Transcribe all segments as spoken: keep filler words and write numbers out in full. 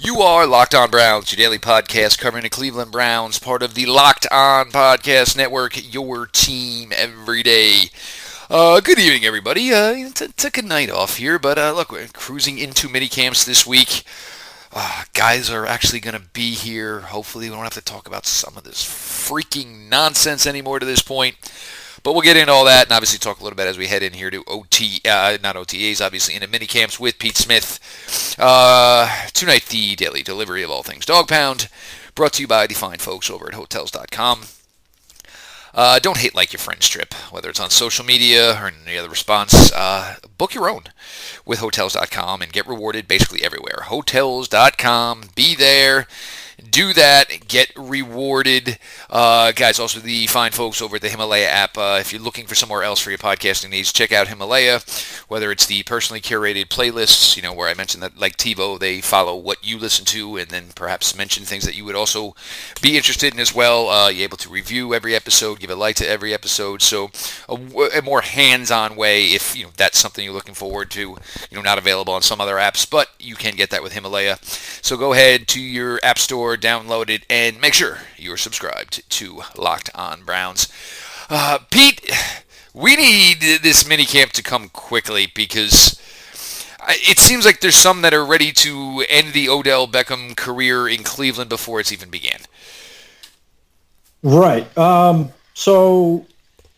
You are Locked On Browns, your daily podcast covering the Cleveland Browns, part of the Locked On Podcast Network, your team every day. Uh, good evening, everybody. Uh, t- took a night off here, but uh, look, we're cruising into mini camps this week. Uh, guys are actually going to be here. Hopefully, we don't have to talk about some of this freaking nonsense anymore to this point. But we'll get into all that and obviously talk a little bit as we head in here to O T, uh, not O T As, obviously, into mini camps with Pete Smith. Uh, tonight, the daily delivery of all things Dog Pound, brought to you by the fine folks over at Hotels dot com. Uh, don't hate like your friend's trip, whether it's on social media or any other response. Uh, book your own with Hotels dot com and get rewarded basically everywhere. Hotels dot com, be there. Do that. Get rewarded. Uh, guys, also the fine folks over at the Himalaya app. Uh, if you're looking for somewhere else for your podcasting needs, check out Himalaya, whether it's the personally curated playlists, you know, where I mentioned that like TiVo, they follow what you listen to and then perhaps mention things that you would also be interested in as well. Uh, you're able to review every episode, give a like to every episode. So a, a more hands-on way if, you know, that's something you're looking forward to, you know, not available on some other apps, but you can get that with Himalaya. So go ahead to your app store, download it, and make sure you're subscribed to Locked On Browns. Uh, Pete, we need this minicamp to come quickly because it seems like there's some that are ready to end the Odell Beckham career in Cleveland before it's even began. Right. Um, so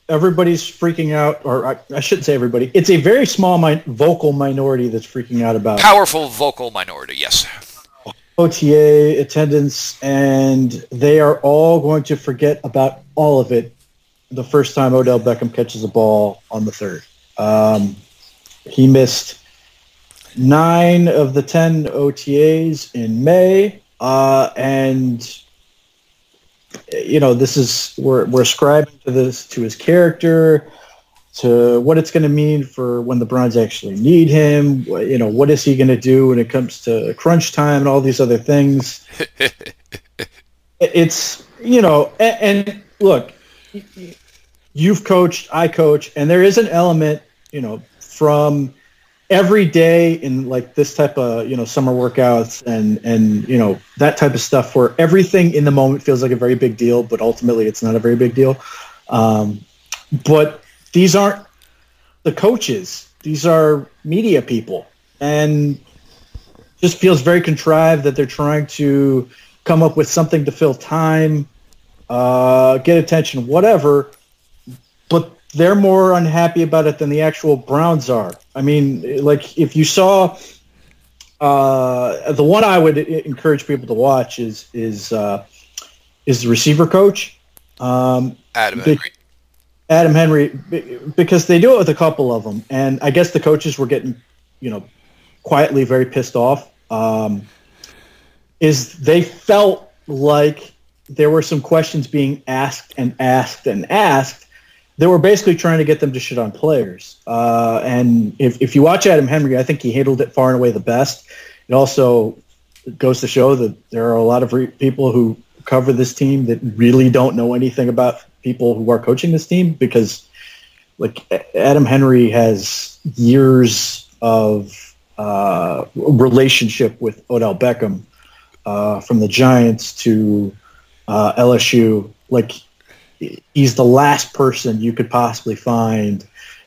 everybody's freaking out, or I, I shouldn't say everybody. It's a very small mi- vocal minority that's freaking out about it. Powerful vocal minority, yes. O T A attendance, and they are all going to forget about all of it the first time Odell Beckham catches a ball on the third. Um, he missed nine of the ten O T As in May, uh, and you know this is we're we're ascribing to this to his character, to what it's going to mean for when the Browns actually need him. You know, what is he going to do when it comes to crunch time and all these other things? It's, you know, and, and look, you've coached, I coach, and there is an element, you know, from every day in like this type of, you know, summer workouts and, and, you know, that type of stuff where everything in the moment feels like a very big deal, but ultimately it's not a very big deal. Um, but these aren't the coaches. These are media people. And it just feels very contrived that they're trying to come up with something to fill time, uh, get attention, whatever. But they're more unhappy about it than the actual Browns are. I mean, like if you saw uh, – the one I would encourage people to watch is is uh, is the receiver coach. Um, Adam Henry. Adam Henry, because they do it with a couple of them, and I guess the coaches were getting, you know, quietly very pissed off, um, is they felt like there were some questions being asked and asked and asked that were basically trying to get them to shit on players. Uh, and if, if you watch Adam Henry, I think he handled it far and away the best. It also goes to show that there are a lot of re- people who cover this team that really don't know anything about people who are coaching this team, because like Adam Henry has years of uh, relationship with Odell Beckham, uh, from the Giants to uh, L S U. Like he's the last person you could possibly find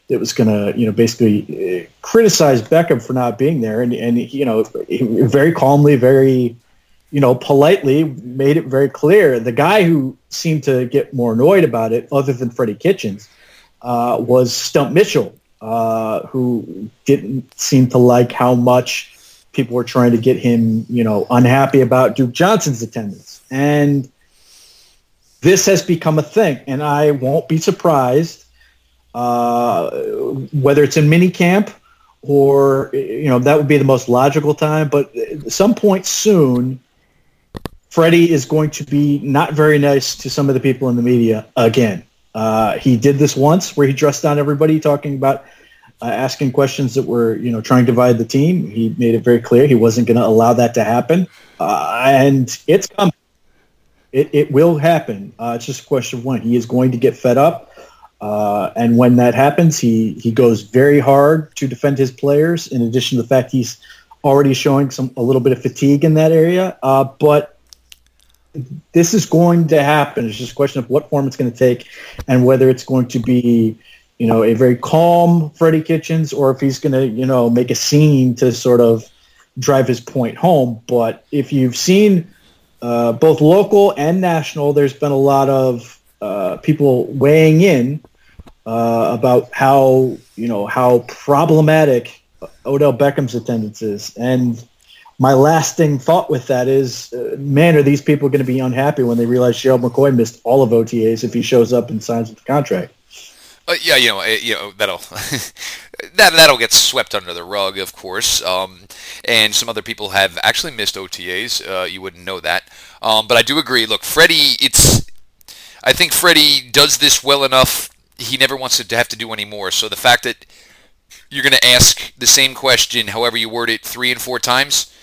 that was going to, you know, basically criticize Beckham for not being there. And, and, you know, very calmly, very, you know, politely made it very clear. The guy who seemed to get more annoyed about it, other than Freddie Kitchens, uh, was Stump Mitchell, uh, who didn't seem to like how much people were trying to get him, you know, unhappy about Duke Johnson's attendance. And this has become a thing, and I won't be surprised, uh, whether it's in minicamp or, you know, that would be the most logical time, but at some point soon, Freddie is going to be not very nice to some of the people in the media again. Uh, he did this once where he dressed down everybody talking about uh, asking questions that were, you know, trying to divide the team. He made it very clear he wasn't going to allow that to happen. Uh, and it's coming. It, it will happen. Uh, it's just a question of when. He is going to get fed up. Uh, and when that happens, he, he goes very hard to defend his players, in addition to the fact he's already showing some a little bit of fatigue in that area. Uh, but this is going to happen. It's just a question of what form it's going to take and whether it's going to be, you know, a very calm Freddie Kitchens or if he's going to, you know, make a scene to sort of drive his point home. But if you've seen uh, both local and national, there's been a lot of uh, people weighing in uh, about how, you know, how problematic Odell Beckham's attendance is. And my lasting thought with that is, uh, man, are these people going to be unhappy when they realize Gerald McCoy missed all of O T As if he shows up and signs the contract? Uh, yeah, you know, it, you know that'll that that'll get swept under the rug, of course. Um, and some other people have actually missed O T As. Uh, you wouldn't know that, um, but I do agree. Look, Freddie, it's I think Freddie does this well enough. He never wants to have to do any more. So the fact that you're going to ask the same question, however you word it, three and four times,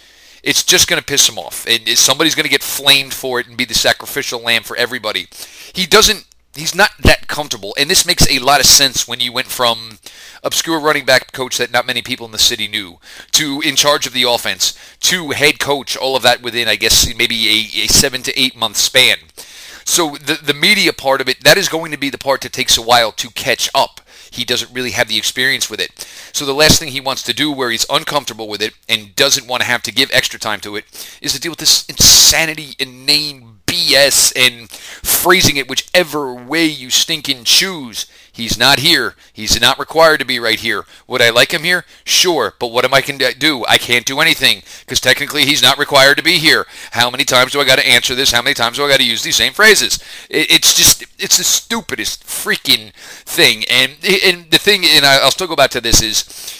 it's just going to piss him off. And somebody's going to get flamed for it and be the sacrificial lamb for everybody. He doesn't, he's not that comfortable. And this makes a lot of sense when you went from obscure running back coach that not many people in the city knew to in charge of the offense to head coach, all of that within, I guess, maybe a, a seven to eight month span. So the the media part of it, that is going to be the part that takes a while to catch up. He doesn't really have the experience with it. So the last thing he wants to do where he's uncomfortable with it and doesn't want to have to give extra time to it is to deal with this insanity, inane B S and phrasing it whichever way you stinking choose. He's not here. He's not required to be right here. Would I like him here? Sure. But what am I going to do? I can't do anything because technically he's not required to be here. How many times do I got to answer this? How many times do I got to use these same phrases? It, it's just, it's the stupidest freaking thing. And, and the thing, and I'll still go back to this, is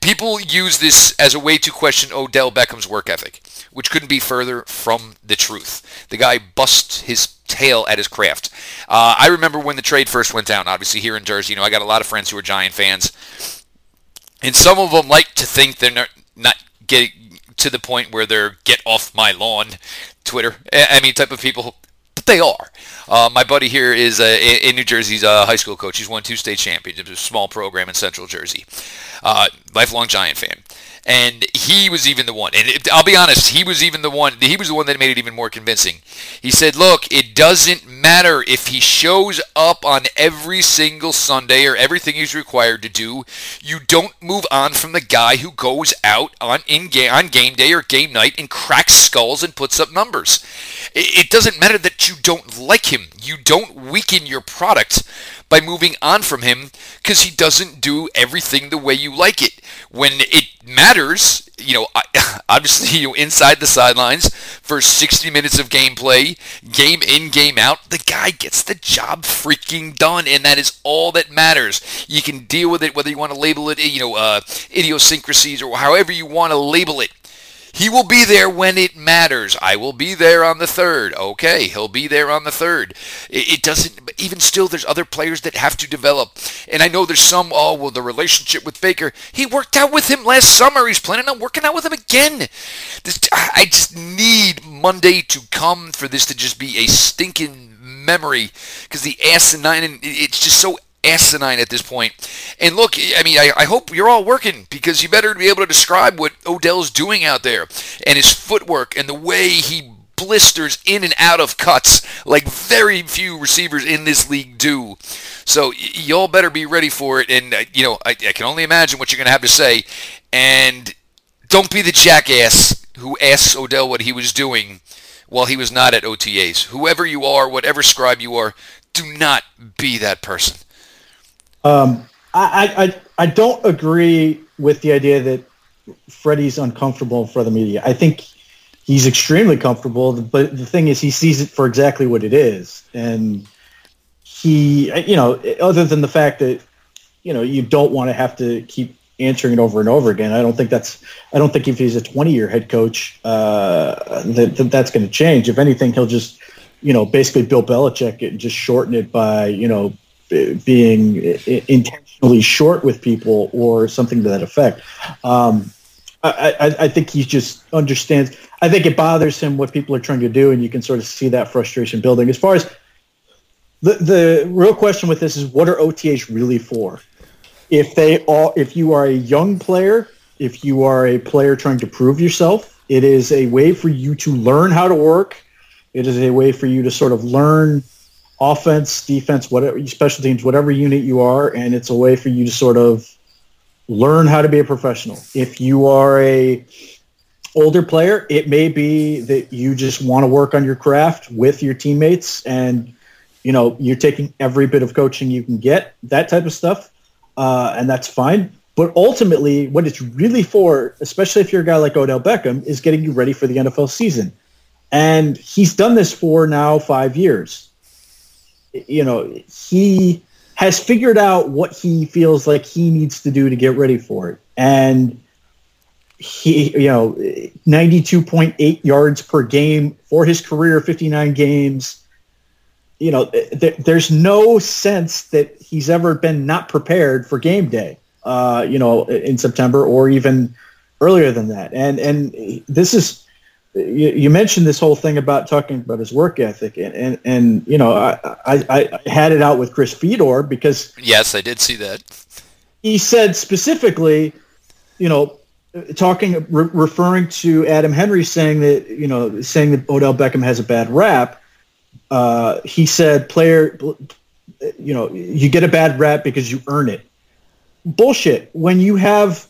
people use this as a way to question Odell Beckham's work ethic, which couldn't be further from the truth. The guy busts his tail at his craft. Uh, I remember when the trade first went down, obviously here in Jersey. You know, I got a lot of friends who are Giant fans, and some of them like to think they're not, not getting to the point where they're get off my lawn, Twitter. I mean, type of people. They are. Uh, my buddy here is uh, in New Jersey's uh, high school coach. He's won two state championships, a small program in Central Jersey. Uh, lifelong Giant fan, and he was even the one. And it, I'll be honest, he was even the one. He was the one that made it even more convincing. He said, "Look, it doesn't matter if he shows up on every single Sunday or everything he's required to do. You don't move on from the guy who goes out on in ga- on game day or game night and cracks skulls and puts up numbers. It, it doesn't matter that you." You don't like him. You don't weaken your product by moving on from him because he doesn't do everything the way you like it. When it matters, you know, obviously, you know, inside the sidelines for sixty minutes of gameplay, game in, game out, the guy gets the job freaking done, and that is all that matters. You can deal with it whether you want to label it, you know, uh, idiosyncrasies or however you want to label it. He will be there when it matters. I will be there on the third. Okay, he'll be there on the third. It, it doesn't, even still, there's other players that have to develop. And I know there's some, oh, well, the relationship with Baker. He worked out with him last summer. He's planning on working out with him again. This, I just need Monday to come for this to just be a stinking memory because the asinine, and it's just so asinine at this point. And look, I mean, I, I hope you're all working because you better be able to describe what Odell's doing out there and his footwork and the way he blisters in and out of cuts like very few receivers in this league do. So y- y'all better be ready for it. And, uh, you know, I, I can only imagine what you're going to have to say. And don't be the jackass who asks Odell what he was doing while he was not at O T As. Whoever you are, whatever scribe you are, do not be that person. Um, I, I I don't agree with the idea that Freddie's uncomfortable for the media. I think he's extremely comfortable, but the thing is he sees it for exactly what it is. And he, you know, other than the fact that, you know, you don't want to have to keep answering it over and over again. I don't think that's, I don't think if he's a twenty-year head coach, uh, that, that that's going to change. If anything, he'll just, you know, basically Bill Belichick it and just shorten it by, you know, being intentionally short with people or something to that effect. Um, I, I, I think he just understands. I think it bothers him what people are trying to do, and you can sort of see that frustration building. As far as the the real question with this is, what are O T As really for? If they all, if you are a young player If you are a player trying to prove yourself, it is a way for you to learn how to work. It is a way for you to sort of learn offense, defense, whatever, special teams, whatever unit you are, and it's a way for you to sort of learn how to be a professional. If you are a older player, it may be that you just want to work on your craft with your teammates, and you know, you're taking every bit of coaching you can get, that type of stuff, uh, and that's fine. But ultimately, what it's really for, especially if you're a guy like Odell Beckham, is getting you ready for the N F L season. And he's done this for now five years. You know, he has figured out what he feels like he needs to do to get ready for it. And he, you know, ninety-two point eight yards per game for his career, fifty-nine games. You know, th- there's no sense that he's ever been not prepared for game day. Uh, you know, in September or even earlier than that. And and this is, you, you mentioned this whole thing about talking about his work ethic. And, and, and you know, I, I, I had it out with Chris Fedor because... Yes, I did see that. He said specifically, you know, talking, re- referring to Adam Henry saying that, you know, saying that Odell Beckham has a bad rap. Uh, he said, player, you know, you get a bad rap because you earn it. Bullshit. When you have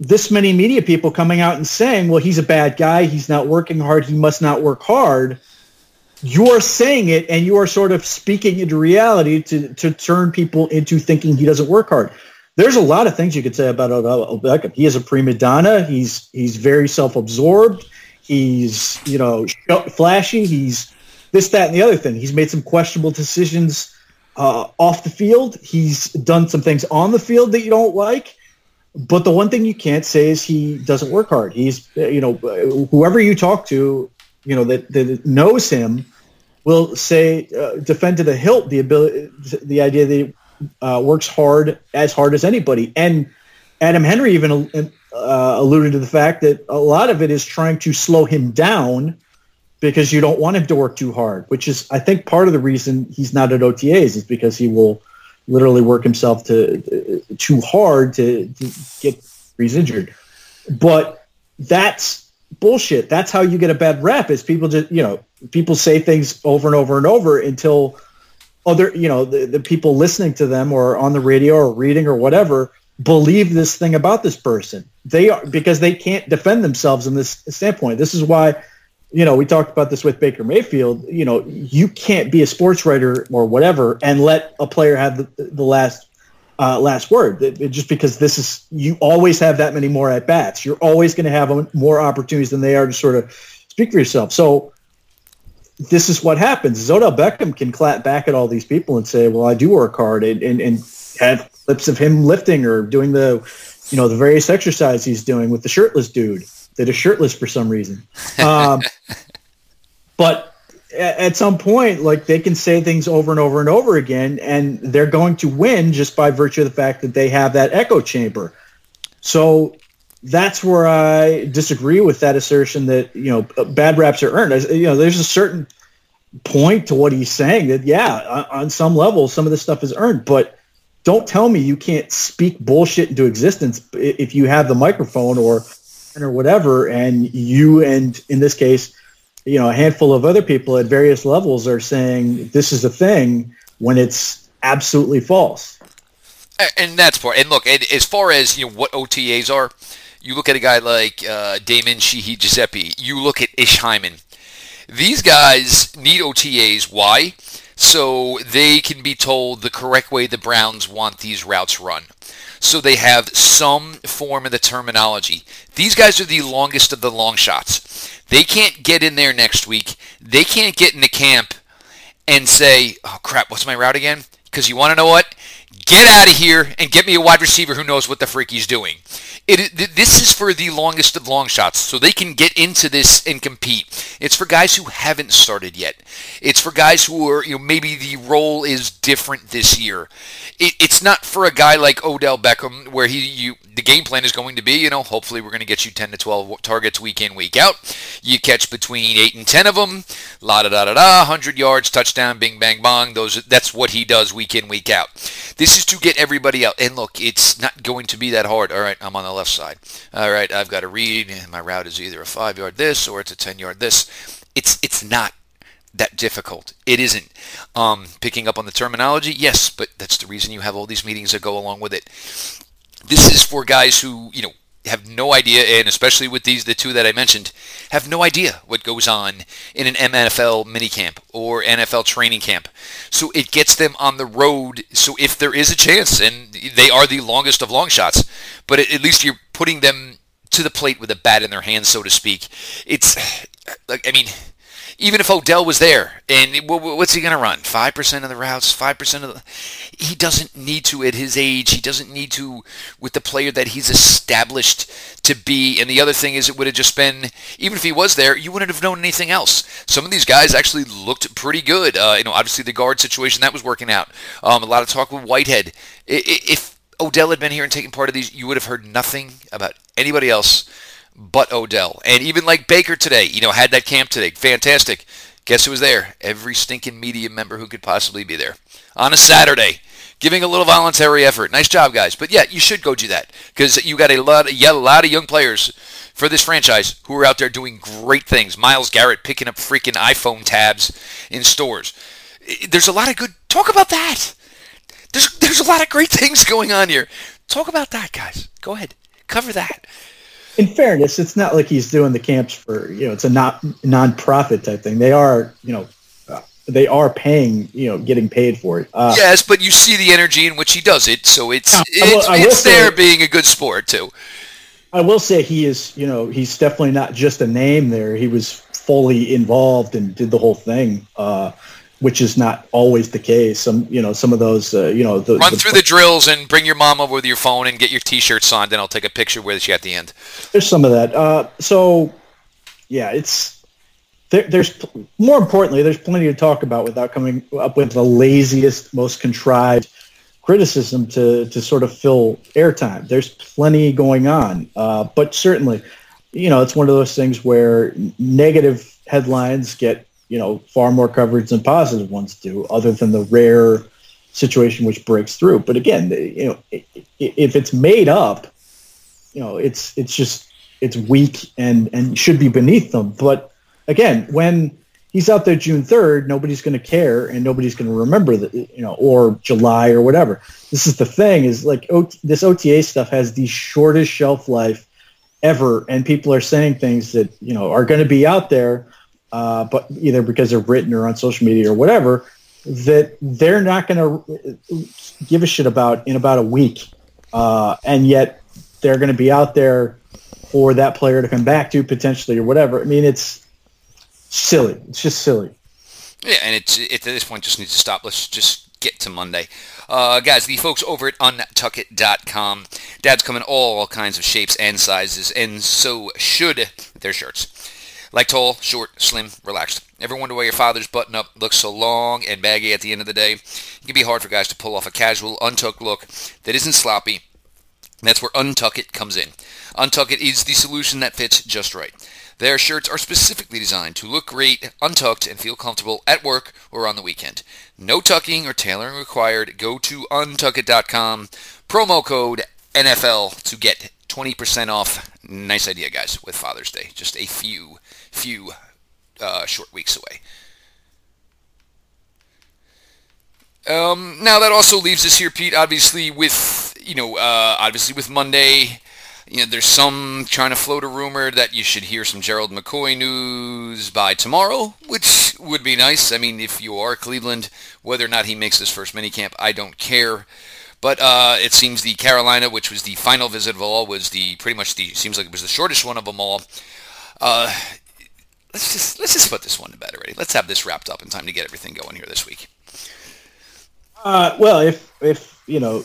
this many media people coming out and saying, well, he's a bad guy, he's not working hard, he must not work hard, you're saying it and you are sort of speaking into reality to, to turn people into thinking he doesn't work hard. There's a lot of things you could say about Odell Beckham. He is a prima donna. He's he's very self-absorbed. He's, you know, flashy. He's this, that, and the other thing. He's made some questionable decisions Uh, off the field. He's done some things on the field that you don't like, but the one thing you can't say is he doesn't work hard. He's, you know, whoever you talk to, you know, that, that knows him will say, uh, defend to the hilt the ability, the idea that he uh, works hard, as hard as anybody. And Adam Henry even uh, alluded to the fact that a lot of it is trying to slow him down, because you don't want him to work too hard, which is, I think, part of the reason he's not at O T As is because he will literally work himself to uh, too hard to, to get he's injured. But that's bullshit. That's how you get a bad rap, is people just, you know, people say things over and over and over until other, you know, the, the people listening to them or on the radio or reading or whatever believe this thing about this person. They are, because they can't defend themselves in this standpoint. This is why, you know, we talked about this with Baker Mayfield. You know, you can't be a sports writer or whatever and let a player have the, the last uh, last word. It, it just because this is, you always have that many more at bats. You're always going to have more opportunities than they are to sort of speak for yourself. So this is what happens. Odell Beckham can clap back at all these people and say, "Well, I do work hard," and and, and have clips of him lifting or doing the, you know, the various exercises he's doing with the shirtless dude. That is shirtless for some reason. Um, but at some point, like, they can say things over and over and over again, and they're going to win just by virtue of the fact that they have that echo chamber. So that's where I disagree with that assertion that, you know, bad raps are earned. You know, there's a certain point to what he's saying that, yeah, on some level, some of this stuff is earned, but don't tell me you can't speak bullshit into existence if you have the microphone or or whatever, and you, and in this case, you know, a handful of other people at various levels are saying this is a thing when it's absolutely false. And that's part. And look, and as far as, you know, what O T As are, you look at a guy like uh, Damon Sheehy-Guiseppi. You look at Ish Hyman. These guys need O T As. Why? So they can be told the correct way the Browns want these routes run. So they have some form of the terminology. These guys are the longest of the long shots. They can't get in there next week. They can't get in the camp and say, oh, crap, what's my route again? Because you want to know what? Get out of here and get me a wide receiver who knows what the freak he's doing. It, th- this is for the longest of long shots, so they can get into this and compete. It's for guys who haven't started yet. It's for guys who are, you know, maybe the role is different this year. It, it's not for a guy like Odell Beckham where he, you, the game plan is going to be, you know, hopefully we're going to get you ten to twelve targets week in, week out. You catch between eight and ten of them, la-da-da-da-da, one hundred yards, touchdown, bing, bang, bong. Those, that's what he does week in, week out. This is to get everybody out. And look, it's not going to be that hard. All right, I'm on the left side. All right, I've got to read. My route is either a five-yard this or it's a ten-yard this. It's it's not that difficult. It isn't. Um, picking up on the terminology, yes, but that's the reason you have all these meetings that go along with it. This is for guys who, you know, have no idea, and especially with these, the two that I mentioned, have no idea what goes on in an M N F L minicamp or N F L training camp. So it gets them on the road. So if there is a chance, and they are the longest of long shots, but at least you're putting them to the plate with a bat in their hand, so to speak. It's, I mean, even if Odell was there, and what's he going to run? five percent of the routes, five percent of the... He doesn't need to at his age. He doesn't need to with the player that he's established to be. And the other thing is it would have just been, even if he was there, you wouldn't have known anything else. Some of these guys actually looked pretty good. Uh, you know, obviously the guard situation, that was working out. Um, a lot of talk with Whitehead. If Odell had been here and taken part of these, you would have heard nothing about anybody else but Odell. And even like Baker today, you know, had that camp today. Fantastic. Guess who was there? Every stinking media member who could possibly be there on a Saturday, giving a little voluntary effort. Nice job, guys. But yeah, you should go do that because you got a lot, of, yeah, a lot of young players for this franchise who are out there doing great things. Myles Garrett picking up freaking iPhone tabs in stores. There's a lot of good talk about that. There's there's a lot of great things going on here. Talk about that, guys. Go ahead, cover that. In fairness, it's not like he's doing the camps for, you know, it's a not non-profit type thing. They are, you know, uh, they are paying, you know, getting paid for it. Uh, yes, but you see the energy in which he does it, so it's I, it's, I will, I it's say, there being a good sport too. I will say he is, you know, he's definitely not just a name there. He was fully involved and did the whole thing, uh, which is not always the case. Some, you know, some of those, uh, you know, the, run the, through the drills and bring your mom over with your phone and get your T-shirt signed, and I'll take a picture with you at the end. There's some of that. Uh, so, yeah, it's there, there's more importantly, there's plenty to talk about without coming up with the laziest, most contrived criticism to to sort of fill airtime. There's plenty going on, uh, but certainly, you know, it's one of those things where negative headlines get, you know, far more coverage than positive ones do, other than the rare situation which breaks through. But again, you know, if it's made up, you know, it's it's just it's weak and, and should be beneath them. But again, when he's out there June third, nobody's going to care and nobody's going to remember that, you know, or July or whatever. This is the thing is like o- this O T A stuff has the shortest shelf life ever, and people are saying things that, you know, are going to be out there. Uh, but either because they're written or on social media or whatever, that they're not going to give a shit about in about a week. Uh, and yet they're going to be out there for that player to come back to potentially or whatever. I mean, it's silly. It's just silly. Yeah, and it's it, at this point just needs to stop. Let's just get to Monday. Uh, guys, the folks over at untuckit dot com. Dads come in all kinds of shapes and sizes, and so should their shirts. Like tall, short, slim, relaxed. Never wonder why your father's button-up looks so long and baggy at the end of the day. It can be hard for guys to pull off a casual, untucked look that isn't sloppy. That's where Untuck It comes in. Untuck It is the solution that fits just right. Their shirts are specifically designed to look great, untucked, and feel comfortable at work or on the weekend. No tucking or tailoring required. Go to untuck it dot com, promo code N F L to get twenty percent off. Nice idea, guys, with Father's Day. Just a few few uh, short weeks away. Um, now that also leaves us here, Pete. Obviously, with you know, uh, obviously with Monday, you know, there's some trying to float a rumor that you should hear some Gerald McCoy news by tomorrow, which would be nice. I mean, if you are Cleveland, whether or not he makes this first minicamp, I don't care. But uh, it seems the Carolina, which was the final visit of all, was the pretty much the seems like it was the shortest one of them all. Uh, Let's just let's just put this one to bed already. Let's have this wrapped up in time to get everything going here this week. Uh, well, if if you know,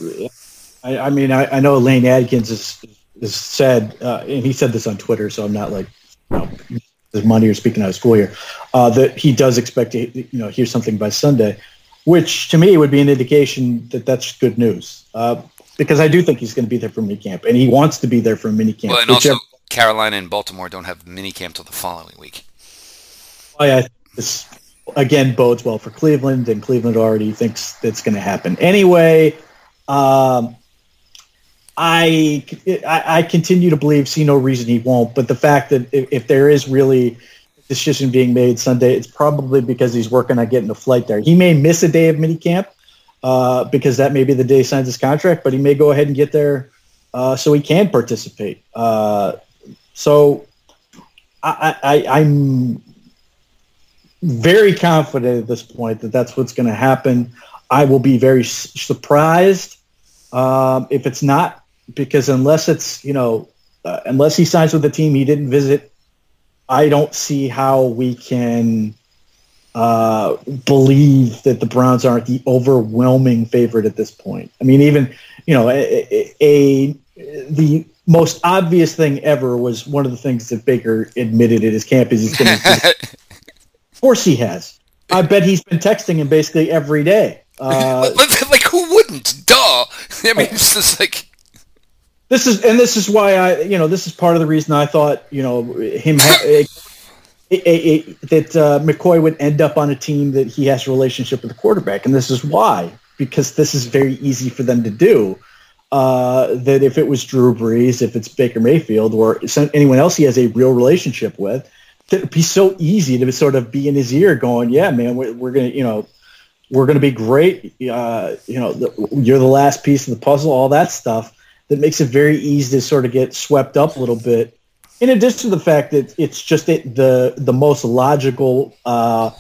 I, I mean, I, I know Elaine Adkins has has said, uh, and he said this on Twitter, so I'm not like, you know, this Monday or speaking out of school here, uh, that he does expect to, you know, hear something by Sunday, which to me would be an indication that that's good news, uh, because I do think he's going to be there for minicamp, and he wants to be there for minicamp. Well, and also Carolina and Baltimore don't have minicamp till the following week. Oh, yeah, this again bodes well for Cleveland, and Cleveland already thinks that's going to happen anyway. Um, I, I continue to believe, see no reason he won't, but the fact that if, if there is really a decision being made Sunday, it's probably because he's working on getting a flight there. He may miss a day of minicamp uh, because that may be the day he signs his contract, but he may go ahead and get there uh, so he can participate. Uh, so I, I, I'm very confident at this point that that's what's going to happen. I will be very surprised um, if it's not. Because unless it's, you know, uh, unless he signs with a team he didn't visit, I don't see how we can uh, believe that the Browns aren't the overwhelming favorite at this point. I mean, even, you know, a, a, a the most obvious thing ever was one of the things that Baker admitted at his camp is he's going to. Of course he has. I bet he's been texting him basically every day. Uh, like, who wouldn't? Duh. I mean, it's just like. This is, and this is why I, you know, this is part of the reason I thought, you know, him, ha- it, it, it, that uh, McCoy would end up on a team that he has a relationship with the quarterback. And this is why, because this is very easy for them to do, uh, that if it was Drew Brees, if it's Baker Mayfield or anyone else he has a real relationship with, that it'd be so easy to sort of be in his ear going, yeah, man, we're, we're going to, you know, we're going to be great. Uh, you know, the, you're the last piece of the puzzle, all that stuff. That makes it very easy to sort of get swept up a little bit. In addition to the fact that it's just it, the the most logical, uh,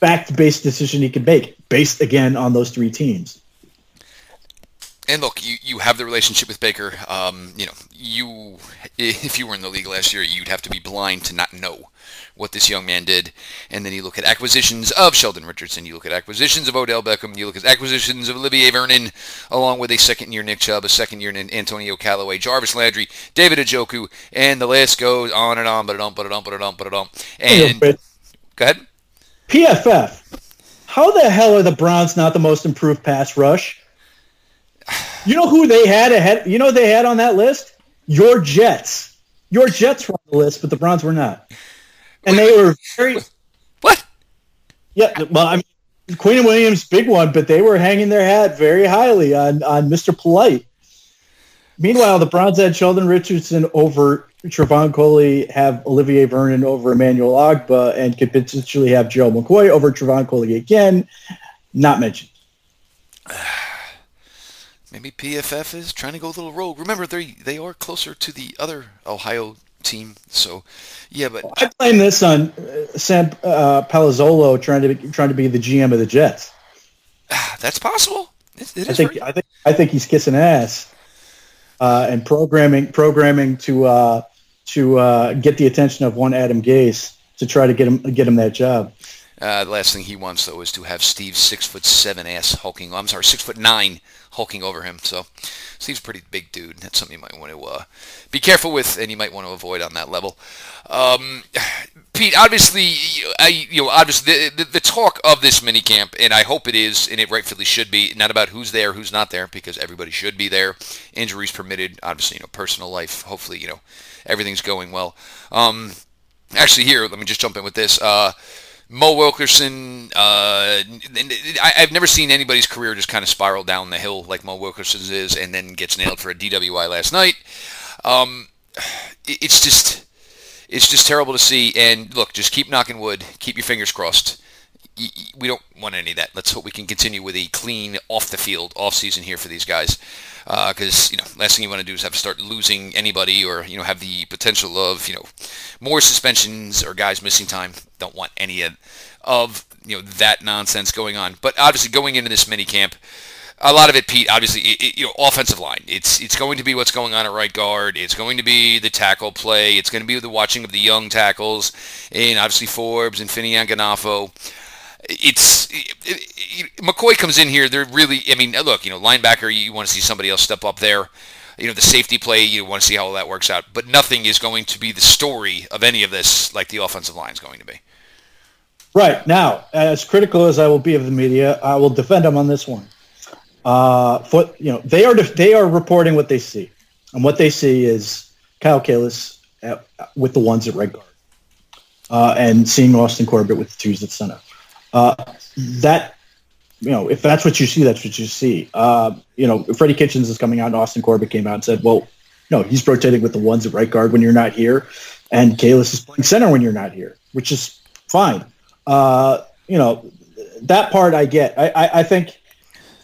fact-based decision he could make, based, again, on those three teams. And look, you, you have the relationship with Baker. Um, you know, you if you were in the league last year, you'd have to be blind to not know what this young man did. And then you look at acquisitions of Sheldon Richardson, you look at acquisitions of Odell Beckham, you look at acquisitions of Olivier Vernon, along with a second-year Nick Chubb, a second-year Antonio Callaway, Jarvis Landry, David Njoku, and the list goes on and on, but it on, but it on, but it on, but it on. And go ahead. P F F, how the hell are the Browns not the most improved pass rush? You know who they had ahead? You know they had on that list? Your Jets. Your Jets were on the list, but the Browns were not. And Wait, they were very... What? Yeah, well, I mean, Quinn and Williams, big one, but they were hanging their hat very highly on, on Mister Polite. Meanwhile, the Browns had Sheldon Richardson over Trevon Coley, have Olivier Vernon over Emmanuel Ogba, and could potentially have Gerald McCoy over Trevon Coley again. Not mentioned. Maybe P F F is trying to go a little rogue. Remember, they they are closer to the other Ohio team, so yeah. But I blame this on Sam uh, Palazzolo trying to be, trying to be the G M of the Jets. That's possible. It, it I is think very- I think I think he's kissing ass uh, and programming programming to uh, to uh, get the attention of one Adam Gase to try to get him get him that job. Uh, the last thing he wants, though, is to have Steve's six foot seven ass hulking. I'm sorry, six foot nine hulking over him. So Steve's a pretty big dude. That's something you might want to uh, be careful with, and you might want to avoid on that level. Um, Pete, obviously, I, you know, obviously, the, the, the talk of this minicamp, and I hope it is, and it rightfully should be, not about who's there, who's not there, because everybody should be there. Injuries permitted, obviously, you know, personal life. Hopefully, you know, everything's going well. Um, actually, here, let me just jump in with this. Uh, Mo Wilkerson, uh, I've never seen anybody's career just kind of spiral down the hill like Mo Wilkerson's is, and then gets nailed for a D W I last night. Um, it's just, it's just terrible to see. And look, just keep knocking wood, keep your fingers crossed. We don't want any of that. Let's hope we can continue with a clean off-the-field off-season here for these guys. Because, uh, you know, last thing you want to do is have to start losing anybody or, you know, have the potential of, you know, more suspensions or guys missing time. Don't want any of, of you know, that nonsense going on. But obviously going into this minicamp, a lot of it, Pete, obviously, it, it, you know, offensive line. It's it's going to be what's going on at right guard. It's going to be the tackle play. It's going to be the watching of the young tackles. And obviously Forbes and Finian Ganofo. It's it, it, McCoy comes in here. They're really, I mean, look, you know, linebacker, you want to see somebody else step up there. You know, the safety play, you want to see how all that works out. But nothing is going to be the story of any of this like the offensive line is going to be. Right. Now, as critical as I will be of the media, I will defend them on this one. Uh, for, you know, they are they are reporting what they see. And what they see is Kyle Kalis at, with the ones at right guard uh, and seeing Austin Corbett with the twos at center. Uh, that you know, if that's what you see, that's what you see. Uh, you know, Freddie Kitchens is coming out, and Austin Corbett came out and said, well, no, he's rotating with the ones at right guard when you're not here, and Kalis is playing center when you're not here, which is fine. Uh, you know, that part I get. I, I, I think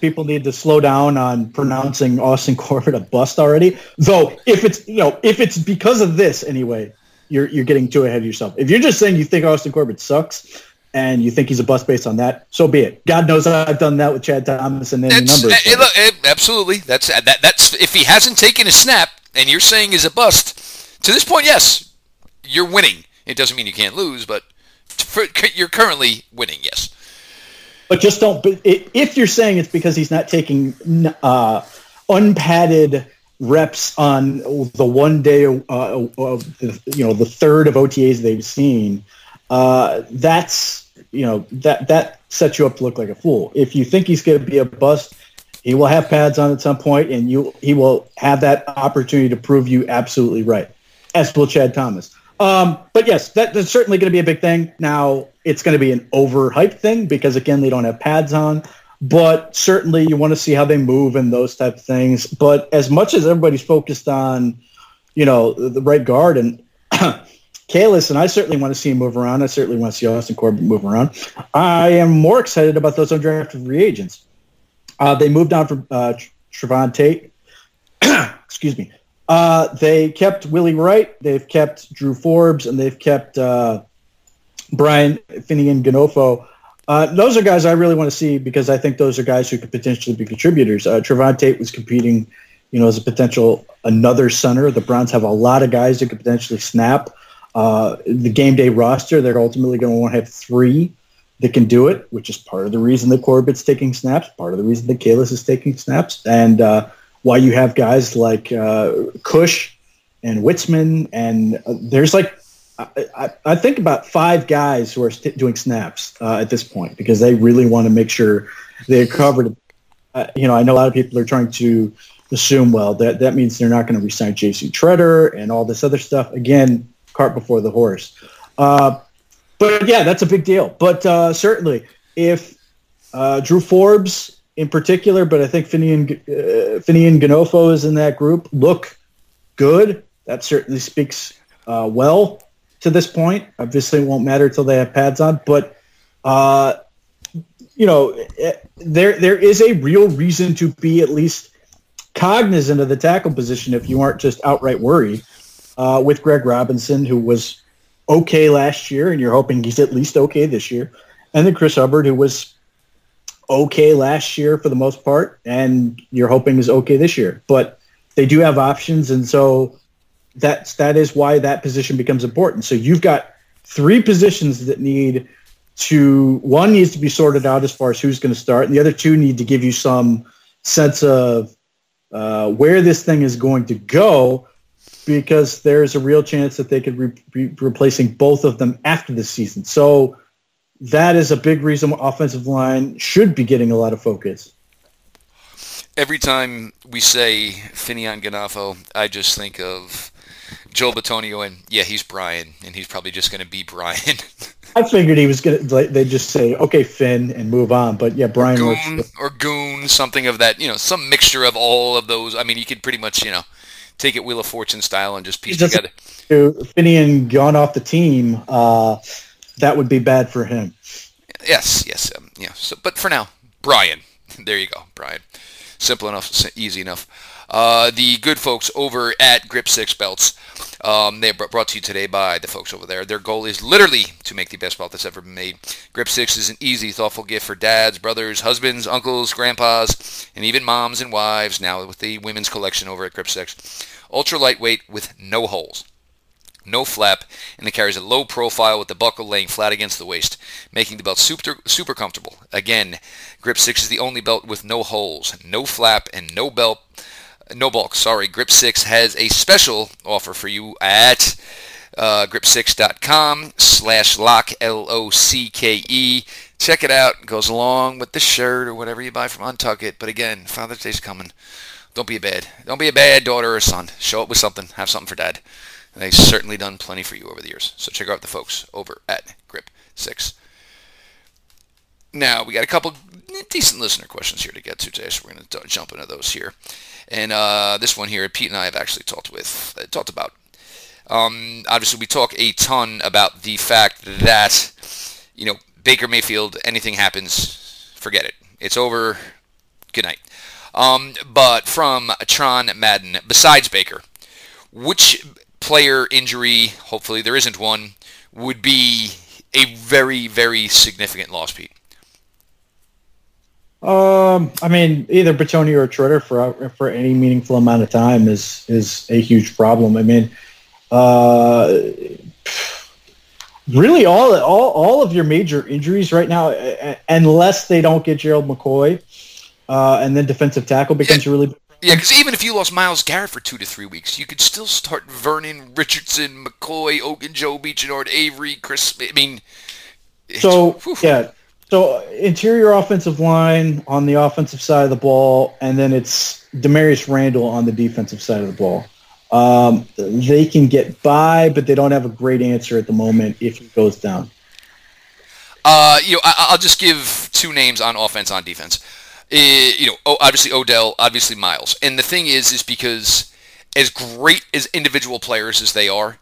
people need to slow down on pronouncing Austin Corbett a bust already. Though, if it's, you know, if it's because of this anyway, you're you're getting too ahead of yourself. If you're just saying you think Austin Corbett sucks and you think he's a bust based on that, so be it. God knows I've done that with Chad Thomas and then the numbers. Uh, it, it, absolutely. That's that, that's if he hasn't taken a snap and you're saying he's a bust, to this point, yes, you're winning. It doesn't mean you can't lose, but for, you're currently winning, yes. But just don't. But if you're saying it's because he's not taking uh, unpadded reps on the one day, uh, of the, you know, the third of O T As they've seen, uh, that's, you know, that that sets you up to look like a fool. If you think he's going to be a bust, he will have pads on at some point, and you he will have that opportunity to prove you absolutely right. As will Chad Thomas. Um, but yes, that, that's certainly going to be a big thing. Now, it's going to be an overhyped thing because, again, they don't have pads on. But certainly you want to see how they move and those type of things. But as much as everybody's focused on, you know, the right guard and Kalis, and I certainly want to see him move around. I certainly want to see Austin Corbett move around. I am more excited about those undrafted free agents. Uh, they moved on from uh, Trevon Tate. Excuse me. Uh, they kept Willie Wright, they've kept Drew Forbes, and they've kept uh, Brian Finian Ganofo. Uh, those are guys I really want to see because I think those are guys who could potentially be contributors. Uh, Trevon Tate was competing, you know, as a potential another center. The Browns have a lot of guys that could potentially snap. Uh, the game day roster, they're ultimately going to want to have three that can do it, which is part of the reason that Corbett's taking snaps, part of the reason that Kalis is taking snaps, and uh, why you have guys like uh, Cush and Witzman, and uh, there's like I, I, I think about five guys who are st- doing snaps uh, at this point because they really want to make sure they're covered. Uh, you know, I know a lot of people are trying to assume, well, that that means they're not going to resign J C Treader and all this other stuff. Again, cart before the horse. Uh, but yeah, that's a big deal. But uh, certainly, if uh, Drew Forbes in particular, but I think Finian uh, Finian Ganofo is in that group, look good, that certainly speaks uh, well to this point. Obviously, it won't matter till they have pads on, but uh, you know, there there is a real reason to be at least cognizant of the tackle position if you aren't just outright worried uh, with Greg Robinson, who was okay last year, and you're hoping he's at least okay this year, and then Chris Hubbard, who was okay last year for the most part, and you're hoping is okay this year. But they do have options, and so that's that is why that position becomes important. So you've got three positions that need to, one needs to be sorted out as far as who's going to start, and the other two need to give you some sense of uh, where this thing is going to go, because there's a real chance that they could re- be replacing both of them after this season. So that is a big reason why offensive line should be getting a lot of focus. Every time we say Finian Ganofo, I just think of Joel Bitonio, and yeah, he's Brian, and he's probably just going to be Brian. I figured he was going to, they'd just say, okay, Finn, and move on. But yeah, Brian. Or Goon, works. Or Goon, something of that, you know, some mixture of all of those. I mean, you could pretty much, you know, take it Wheel of Fortune style and just piece just together. Finian gone off the team, uh, that would be bad for him. Yes, yes, um, yeah. So, but for now, Brian. There you go, Brian. Simple enough, easy enough. Uh, the good folks over at Grip Six Belts, um, they are brought to you today by the folks over there. Their goal is literally to make the best belt that's ever been made. Grip Six is an easy, thoughtful gift for dads, brothers, husbands, uncles, grandpas, and even moms and wives, now with the women's collection over at Grip Six. Ultra lightweight with no holes, no flap, and it carries a low profile with the buckle laying flat against the waist, making the belt super super comfortable. Again, Grip six is the only belt with no holes, no flap, and no belt, no bulk. Sorry, Grip six has a special offer for you at uh, grip six dot com slash lock, L O C K E. Check it out. It goes along with the shirt or whatever you buy from Untuck It. But again, Father's Day's coming. Don't be a bad, don't be a bad daughter or son. Show up with something. Have something for Dad. They've certainly done plenty for you over the years. So check out the folks over at Grip six. Now, we got a couple decent listener questions here to get to today, so we're going to d- jump into those here. And uh, this one here, Pete and I have actually talked with, uh, talked about. Um, obviously, we talk a ton about the fact that, you know, Baker Mayfield, anything happens, forget it. It's over. Good night. Um, but from Tron Madden, besides Baker, which player injury, hopefully there isn't one, would be a very, very significant loss, Pete? Um, I mean, either Bertoni or Trotter for for any meaningful amount of time is is a huge problem. I mean, uh, really all all all of your major injuries right now, unless they don't get Gerald McCoy, uh, and then defensive tackle becomes yeah. a really big problem. Yeah, because even if you lost Myles Garrett for two to three weeks, you could still start Vernon, Richardson, McCoy, Ogunjobi, Jannard Avery, Chris. I mean, so yeah. So interior offensive line on the offensive side of the ball, and then it's Demarius Randall on the defensive side of the ball. Um, they can get by, but they don't have a great answer at the moment if he goes down. Uh, you know, I, I'll just give two names on offense, on defense. Uh, you know, obviously Odell, obviously Myles. And the thing is, is because as great as individual players as they are,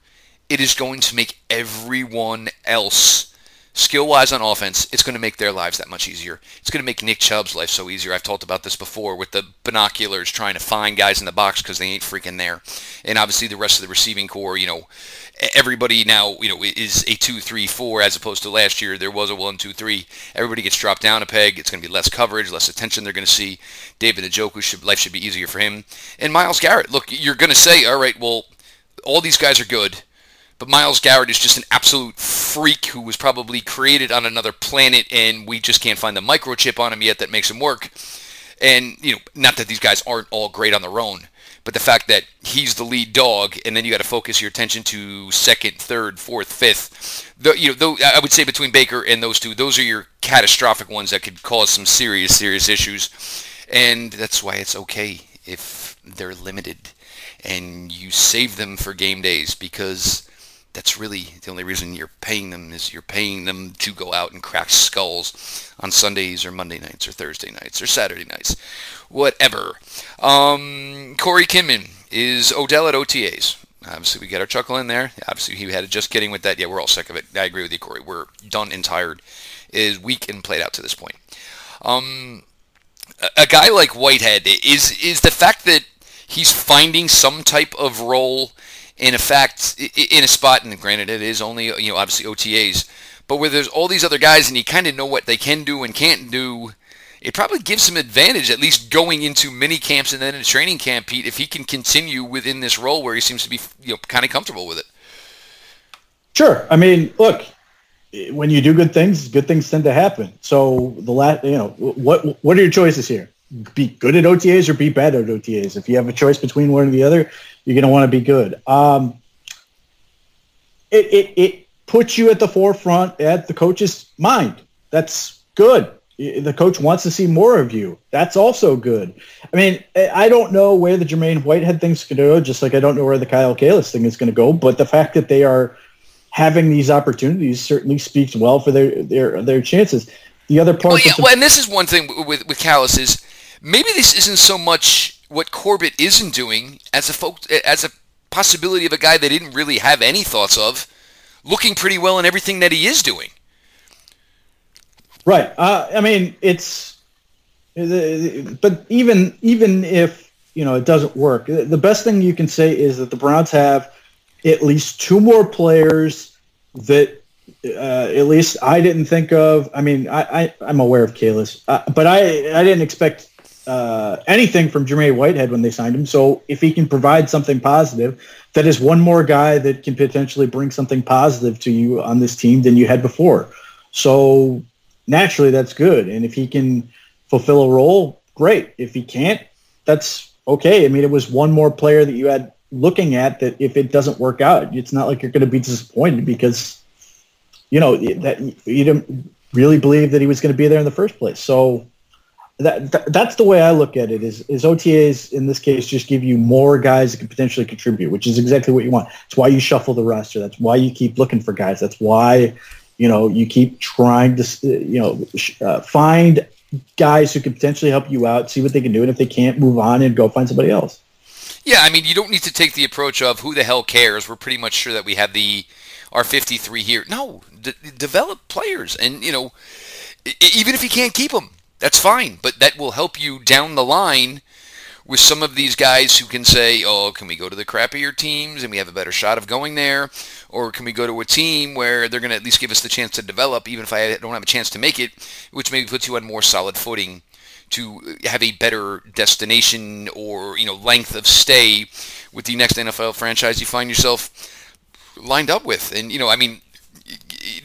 it is going to make everyone else, skill-wise on offense, it's going to make their lives that much easier. It's going to make Nick Chubb's life so easier. I've talked about this before with the binoculars trying to find guys in the box because they ain't freaking there. And obviously the rest of the receiving core, you know, everybody now, you know, is a two three four as opposed to last year there was a one two three. Everybody gets dropped down a peg. It's going to be less coverage, less attention they're going to see. David Njoku, should, life should be easier for him. And Myles Garrett, look, you're going to say, all right, well, all these guys are good, but Myles Garrett is just an absolute freak who was probably created on another planet, and we just can't find the microchip on him yet that makes him work. And, you know, not that these guys aren't all great on their own, but the fact that he's the lead dog, and then you got to focus your attention to second, third, fourth, fifth. The, you know, though, I would say between Baker and those two, those are your catastrophic ones that could cause some serious, serious issues. And that's why it's okay if they're limited and you save them for game days, because that's really the only reason you're paying them is you're paying them to go out and crack skulls on Sundays or Monday nights or Thursday nights or Saturday nights, whatever. Um, Corey Kinman, is Odell at O T As? Obviously, we get our chuckle in there. Obviously, he had it just kidding with that. Yeah, we're all sick of it. I agree with you, Corey. We're done and tired. It is weak and played out to this point. Um, a, a guy like Whitehead, is is the fact that he's finding some type of role in a fact, in a spot, and granted it is only, you know, obviously O T As, but where there's all these other guys and you kind of know what they can do and can't do, it probably gives him advantage, at least going into mini camps and then into training camp, Pete, if he can continue within this role where he seems to be, you know, kind of comfortable with it. Sure. I mean, look, when you do good things, good things tend to happen. So the last, you know, what what are your choices here? Be good at O T As or be bad at O T As. If you have a choice between one or the other, you're going to want to be good. Um, it, it it puts you at the forefront at the coach's mind. That's good. The coach wants to see more of you. That's also good. I mean, I don't know where the Jermaine Whitehead thing's going to go, just like I don't know where the Kyle Kalis thing is going to go, but the fact that they are having these opportunities certainly speaks well for their their, their chances. The other part... Well, yeah, well, and this is one thing with, with Kalis is maybe this isn't so much what Corbett isn't doing as a folk, as a possibility of a guy they didn't really have any thoughts of looking pretty well in everything that he is doing. Right. Uh, I mean, it's, but even, even if, you know, it doesn't work, the best thing you can say is that the Browns have at least two more players that uh, at least I didn't think of. I mean, I, I I'm aware of Kalis, uh, but I, I didn't expect Uh, anything from Jermaine Whitehead when they signed him. So if he can provide something positive, that is one more guy that can potentially bring something positive to you on this team than you had before. So naturally, that's good. And if he can fulfill a role, great. If he can't, that's okay. I mean, it was one more player that you had looking at that if it doesn't work out, it's not like you're going to be disappointed because, you know, that you didn't really believe that he was going to be there in the first place. So That, that that's the way I look at it. Is is O T As in this case just give you more guys that can potentially contribute, which is exactly what you want. That's why you shuffle the roster. That's why you keep looking for guys. That's why, you know, you keep trying to, you know, uh, find guys who could potentially help you out, see what they can do, and if they can't, move on and go find somebody else. Yeah, I mean, you don't need to take the approach of who the hell cares. We're pretty much sure that we have the our fifty-three here. No, d- develop players, and you know, I- even if you can't keep them, that's fine. But that will help you down the line with some of these guys who can say, oh, can we go to the crappier teams and we have a better shot of going there? Or can we go to a team where they're going to at least give us the chance to develop, even if I don't have a chance to make it, which maybe puts you on more solid footing to have a better destination or, you know, length of stay with the next N F L franchise you find yourself lined up with. And, you know, I mean,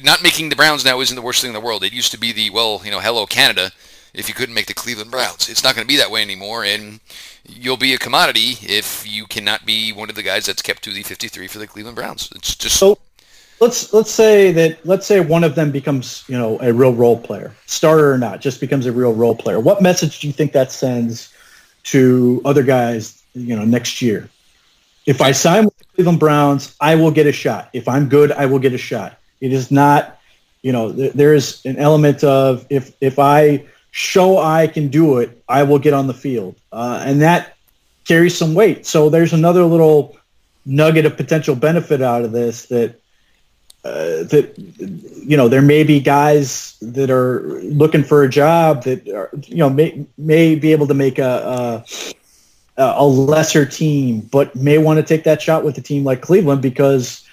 not making the Browns now isn't the worst thing in the world. It used to be the, well, you know, hello, Canada, if you couldn't make the Cleveland Browns. It's not going to be that way anymore, and you'll be a commodity if you cannot be one of the guys that's kept to the fifty-three for the Cleveland Browns. It's just so. Let's let's say that let's say one of them becomes, you know, a real role player, starter or not, just becomes a real role player. What message do you think that sends to other guys, you know, next year? If I sign with the Cleveland Browns, I will get a shot. If I'm good, I will get a shot. It is not, you know, th- there is an element of if if I. show I can do it, I will get on the field. Uh, and that carries some weight. So there's another little nugget of potential benefit out of this that, uh, that you know, there may be guys that are looking for a job that, are, you know, may, may be able to make a, a, a lesser team, but may want to take that shot with a team like Cleveland because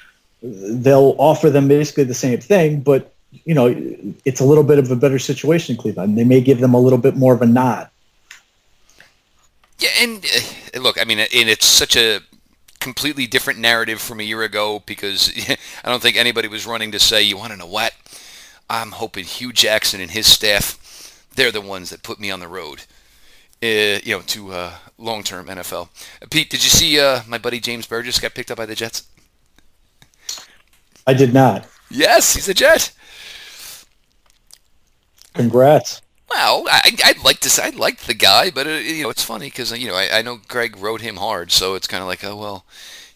they'll offer them basically the same thing, but you know, it's a little bit of a better situation in Cleveland. They may give them a little bit more of a nod. Yeah, and uh, look, I mean, and it's such a completely different narrative from a year ago because I don't think anybody was running to say, you want to know what? I'm hoping Hugh Jackson and his staff, they're the ones that put me on the road, uh, you know, to uh, long-term N F L. Uh, Pete, did you see uh, my buddy James Burgess got picked up by the Jets? I did not. Yes, he's a Jet. Congrats. Well, I, I'd like to say I liked the guy, but, it, you know, it's funny because, you know, I, I know Gregg wrote him hard, so it's kind of like, oh, well,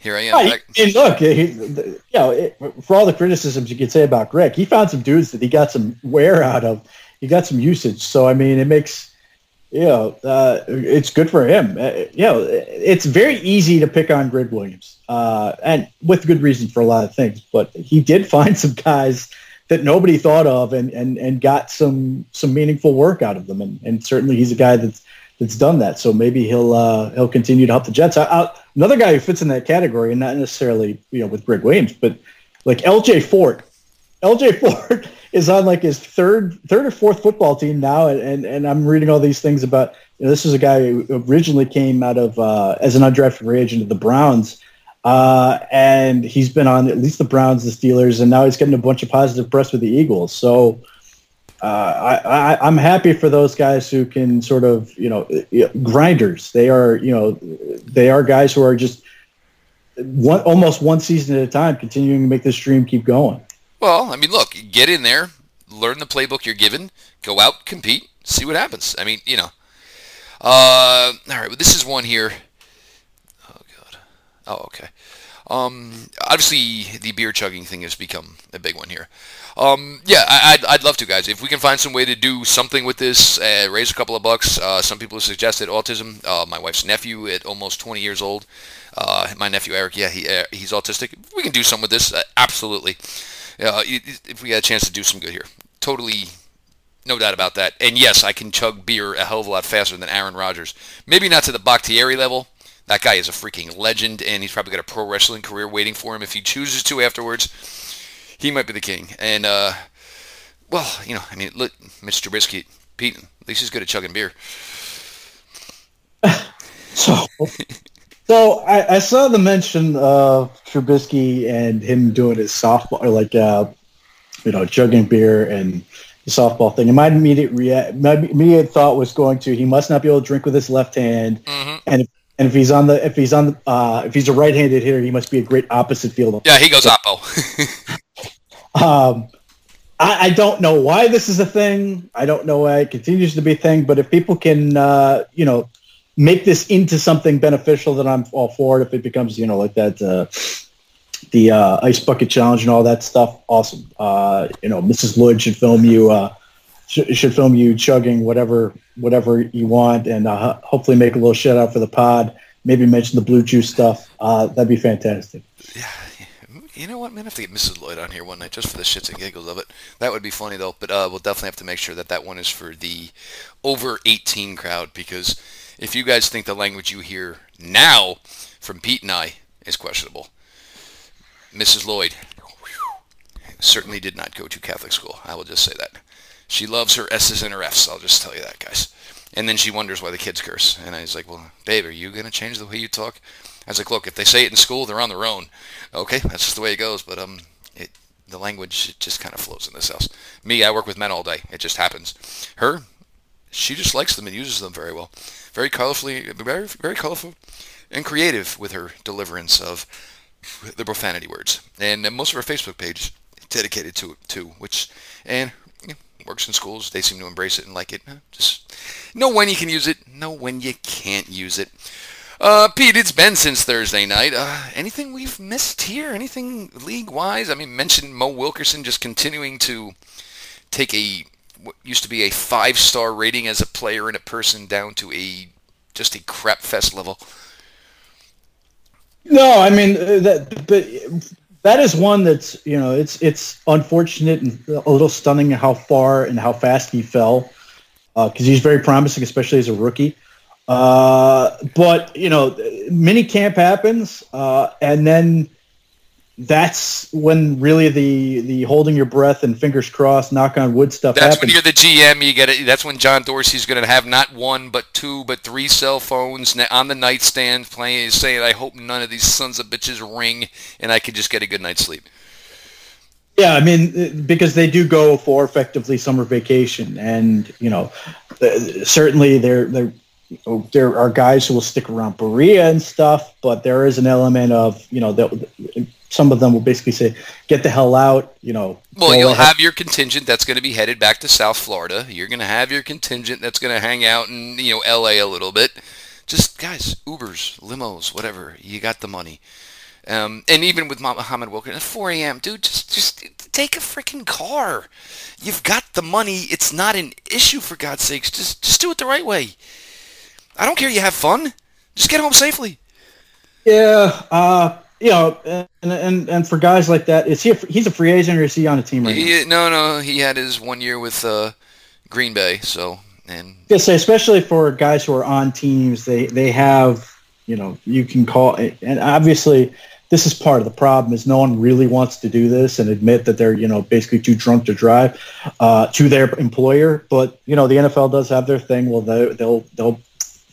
here I am. Yeah, he, and look, he, you know, it, for all the criticisms you could say about Gregg, he found some dudes that he got some wear out of. He got some usage. So, I mean, it makes, you know, uh, it's good for him. Uh, you know, it's very easy to pick on Gregg Williams, uh, and with good reason for a lot of things, but he did find some guys that nobody thought of and, and, and got some some meaningful work out of them. And, and certainly he's a guy that's that's done that. So maybe he'll uh, he'll continue to help the Jets. I, I, another guy who fits in that category, and not necessarily, you know, with Gregg Williams, but like L J Ford. L J Ford is on like his third third or fourth football team now, and, and, and I'm reading all these things about, you know, this is a guy who originally came out of uh, as an undrafted free agent of the Browns. Uh, and he's been on at least the Browns, the Steelers, and now he's getting a bunch of positive press with the Eagles. So uh, I, I, I'm happy for those guys who can sort of, you know, grinders. They are, you know, they are guys who are just one, almost one season at a time, continuing to make this dream keep going. Well, I mean, look, get in there, learn the playbook you're given, go out, compete, see what happens. I mean, you know. Uh, all right, well, this is one here. Oh, okay. Um, obviously, the beer chugging thing has become a big one here. Um, yeah, I, I'd, I'd love to, guys. If we can find some way to do something with this, uh, raise a couple of bucks. Uh, some people have suggested autism. Uh, my wife's nephew at almost twenty years old. Uh, my nephew, Eric, yeah, he uh, he's autistic. We can do something with this, uh, absolutely. Uh, if we had a chance to do some good here. Totally, no doubt about that. And, yes, I can chug beer a hell of a lot faster than Aaron Rodgers. Maybe not to the Bakhtiari level. That guy is a freaking legend, and he's probably got a pro wrestling career waiting for him. If he chooses to afterwards, he might be the king. And, uh, well, you know, I mean, look, Mister Trubisky, Pete, at least he's good at chugging beer. So so I, I saw the mention of Trubisky and him doing his softball, or like, uh, you know, chugging beer and the softball thing. And my immediate, rea- my immediate thought was going to, he must not be able to drink with his left hand, mm-hmm. and if And if he's on the if he's on the, uh, if he's a right-handed hitter, he must be a great opposite fielder. Yeah, he goes oppo. um, I, I don't know why this is a thing. I don't know why it continues to be a thing. But if people can, uh, you know, make this into something beneficial, then I'm all for it. If it becomes, you know, like that, uh, the uh, ice bucket challenge and all that stuff, awesome. Uh, you know, Missus Lloyd should film you uh, should, should film you chugging whatever whatever you want, and uh, hopefully make a little shout out for the pod. Maybe mention the blue juice stuff. Uh, that'd be fantastic. Yeah. You know what, man? I have to get Missus Lloyd on here one night just for the shits and giggles of it. That would be funny, though. But uh, we'll definitely have to make sure that that one is for the over eighteen crowd, because if you guys think the language you hear now from Pete and I is questionable, Missus Lloyd certainly did not go to Catholic school. I will just say that. She loves her S's and her F's. I'll just tell you that, guys. And then she wonders why the kids curse. And I was like, well, babe, are you going to change the way you talk? I was like, look, if they say it in school, they're on their own. Okay, that's just the way it goes. But um, it, the language it just kind of flows in this house. Me, I work with men all day. It just happens. Her, she just likes them and uses them very well. Very colorfully, very, very colorful and creative with her deliverance of the profanity words. And most of her Facebook page is dedicated to it, too, which, and you know, works in schools. They seem to embrace it and like it. Just know when you can use it. Know when you can't use it. Uh, Pete, it's been since Thursday night. Uh, anything we've missed here? Anything league-wise? I mean, mentioned Mo Wilkerson just continuing to take a what used to be a five-star rating as a player and a person down to a just a crap fest level. No, I mean that, but that is one that's, you know, it's it's unfortunate and a little stunning how far and how fast he fell, because uh, he's very promising, especially as a rookie. Uh, but, you know, mini camp happens, uh, and then that's when really the, the holding your breath and fingers crossed, knock on wood stuff that's happens. That's when you're the G M. You get it. That's when John Dorsey's going to have not one, but two, but three cell phones on the nightstand playing, saying, I hope none of these sons of bitches ring and I can just get a good night's sleep. Yeah, I mean, because they do go for effectively summer vacation, and, you know, certainly they're, they're, there are guys who will stick around Berea and stuff, but there is an element of, you know, that some of them will basically say, get the hell out, you know. Well, you'll ahead. have your contingent that's going to be headed back to South Florida. You're going to have your contingent that's going to hang out in, you know, L A a little bit. Just, guys, Ubers, limos, whatever. You got the money. Um, and even with Muhammad Wilkerson, at four a.m., dude, just just take a freaking car. You've got the money. It's not an issue, for God's sakes. Just, just do it the right way. I don't care. You have fun. Just get home safely. Yeah, uh, you know, and, and and for guys like that, is he? A, he's a free agent, or is he on a team right he, now? No, no, he had his one year with uh, Green Bay. So, and yeah, so especially for guys who are on teams, they they have, you know, you can call, and obviously this is part of the problem is no one really wants to do this and admit that they're, you know, basically too drunk to drive uh, to their employer. But you know, the N F L does have their thing. Well, they, they'll they'll.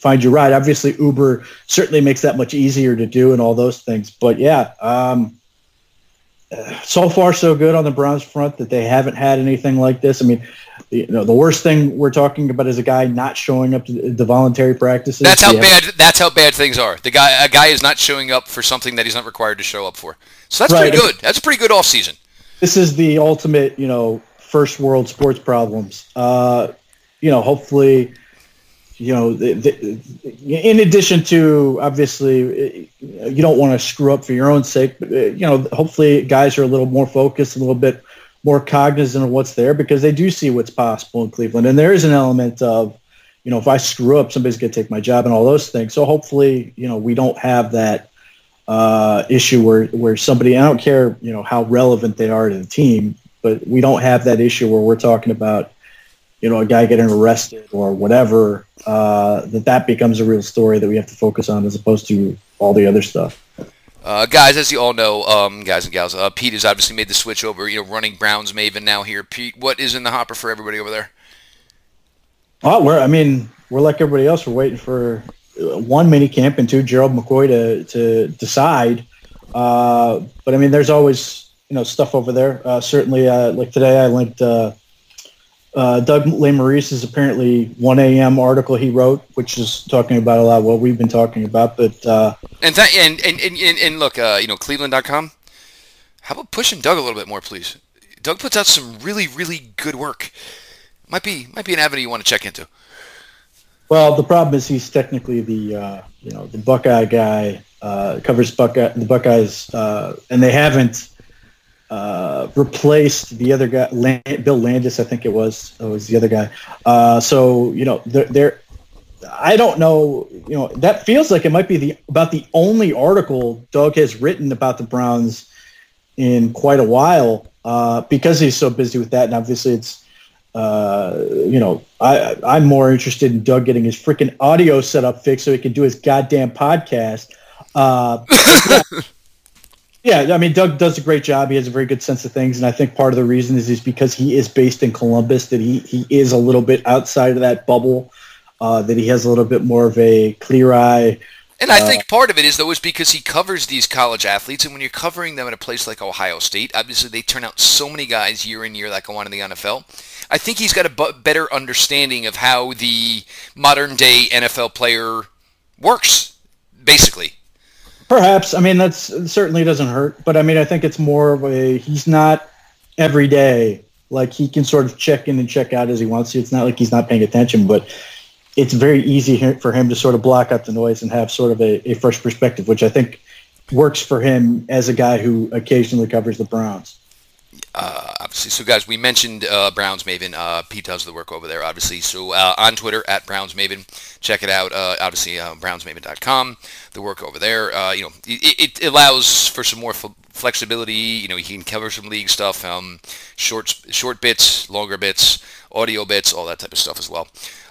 find your ride. Obviously, Uber certainly makes that much easier to do and all those things. But, yeah, um, so far so good on the Browns front that they haven't had anything like this. I mean, you know, the worst thing we're talking about is a guy not showing up to the voluntary practices. That's how yeah. bad That's how bad things are. The guy, A guy is not showing up for something that he's not required to show up for. So that's right. pretty good. That's a pretty good offseason. This is the ultimate, you know, first world sports problems. Uh, you know, hopefully – You know, the, the, in addition to, obviously, you don't want to screw up for your own sake, but, you know, hopefully guys are a little more focused, a little bit more cognizant of what's there, because they do see what's possible in Cleveland. And there is an element of, you know, if I screw up, somebody's going to take my job and all those things. So hopefully, you know, we don't have that uh, issue where, where somebody, I don't care, you know, how relevant they are to the team, but we don't have that issue where we're talking about, you know, a guy getting arrested or whatever, uh, that that becomes a real story that we have to focus on as opposed to all the other stuff. Uh, guys, as you all know, um, guys and gals, uh, Pete has obviously made the switch over, you know, running Browns Maven now here. Pete, what is in the hopper for everybody over there? Oh, we're, I mean, we're like everybody else. We're waiting for one mini camp and two, Gerald McCoy to, to decide. Uh, but I mean, there's always, you know, stuff over there. Uh, certainly, uh, like today I linked, uh, Uh, Doug Lemmerbrink's apparently one a.m. article he wrote, which is talking about a lot of what we've been talking about. But uh, and, th- and, and and and look, uh, you know, Cleveland dot com, how about pushing Doug a little bit more, please? Doug puts out some really, really good work. Might be might be an avenue you want to check into. Well, the problem is he's technically the uh, you know the Buckeye guy, uh, covers Buckeye the Buckeyes, uh, and they haven't. uh, replaced the other guy, Land, Bill Landis, I think it was, it was the other guy. Uh, so, you know, they're, they're, I don't know, you know, that feels like it might be the about the only article Doug has written about the Browns in quite a while, uh, because he's so busy with that. And obviously it's, uh, you know, I, I'm more interested in Doug getting his freaking audio set up fixed so he can do his goddamn podcast. Uh, yeah. yeah, I mean, Doug does a great job. He has a very good sense of things. And I think part of the reason is, is because he is based in Columbus, that he, he is a little bit outside of that bubble. Uh, that he has a little bit more of a clear eye. And I uh, think part of it is, though, is because he covers these college athletes, and when you're covering them in a place like Ohio State, obviously they turn out so many guys year in, year that go on in the N F L. I think he's got a b- better understanding of how the modern-day N F L player works, basically. Perhaps. I mean, that's it certainly doesn't hurt, but I mean, I think it's more of a, he's not every day. Like, he can sort of check in and check out as he wants to. It's not like he's not paying attention, but it's very easy for him to sort of block out the noise and have sort of a, a fresh perspective, which I think works for him as a guy who occasionally covers the Browns. Uh, obviously. So, guys, we mentioned uh, Browns Maven. Uh, Pete does the work over there, obviously. So, uh, on Twitter, at Browns Maven. Check it out. Uh, obviously, uh, browns maven dot com. The work over there. Uh, you know, it, it allows for some more f- flexibility. You know, he can cover some league stuff, um, short, short bits, longer bits, audio bits, all that type of stuff as well.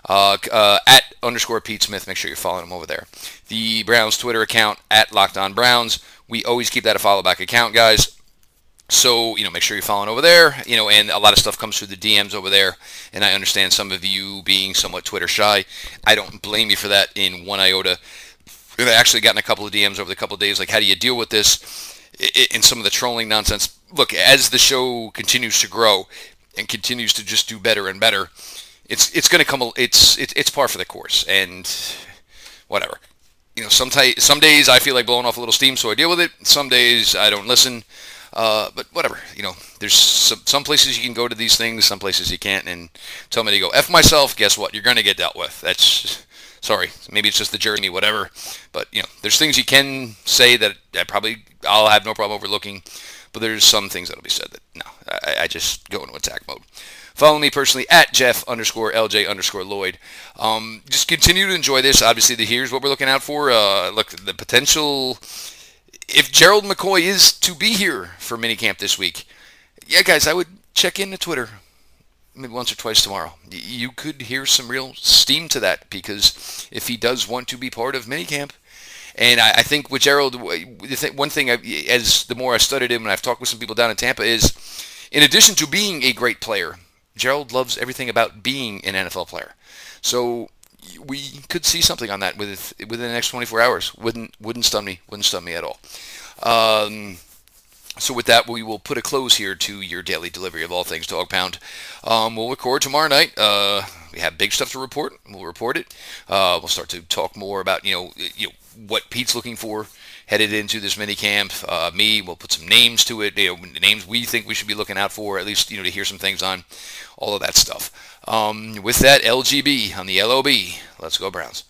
Uh, uh, at underscore Pete Smith. Make sure you're following him over there. The Browns Twitter account, at Locked On Browns. We always keep that a follow-back account, guys. So, you know, make sure you're following over there, you know, and a lot of stuff comes through the D Ms over there, and I understand some of you being somewhat Twitter shy. I don't blame you for that in one iota. I've actually gotten a couple of D Ms over the couple of days, like, how do you deal with this and some of the trolling nonsense? Look, as the show continues to grow and continues to just do better and better, it's it's going to come, it's, it's it's par for the course, and whatever. You know, some, t- some days I feel like blowing off a little steam, so I deal with it. Some days I don't listen. Uh, but whatever, you know, there's some, some places you can go to these things, some places you can't, and tell me to go F myself, guess what, you're going to get dealt with. That's, sorry, maybe it's just the journey, whatever, but, you know, there's things you can say that I probably, I'll have no problem overlooking, but there's some things that'll be said that, no, I, I just go into attack mode. Follow me personally, at Jeff underscore LJ underscore Lloyd. Um, just continue to enjoy this. Obviously, the, here's what we're looking out for. Uh, look, the potential... If Gerald McCoy is to be here for minicamp this week, yeah, guys, I would check into Twitter maybe once or twice tomorrow. You could hear some real steam to that, because if he does want to be part of minicamp, and I, I think with Gerald, one thing, I, as the more I studied him and I've talked with some people down in Tampa, is in addition to being a great player, Gerald loves everything about being an N F L player. So we could see something on that with, within the next twenty-four hours. Wouldn't wouldn't stun me. Wouldn't stun me at all. Um, so with that, we will put a close here to your daily delivery of all things Dog Pound. Um, we'll record tomorrow night. Uh, we have big stuff to report. We'll report it. Uh, we'll start to talk more about, you know, you know, what Pete's looking for headed into this mini camp. Uh, me, we'll put some names to it. You know, names we think we should be looking out for, at least, you know, to hear some things on, all of that stuff. Um, with that, L G B on the L O B. Let's go Browns.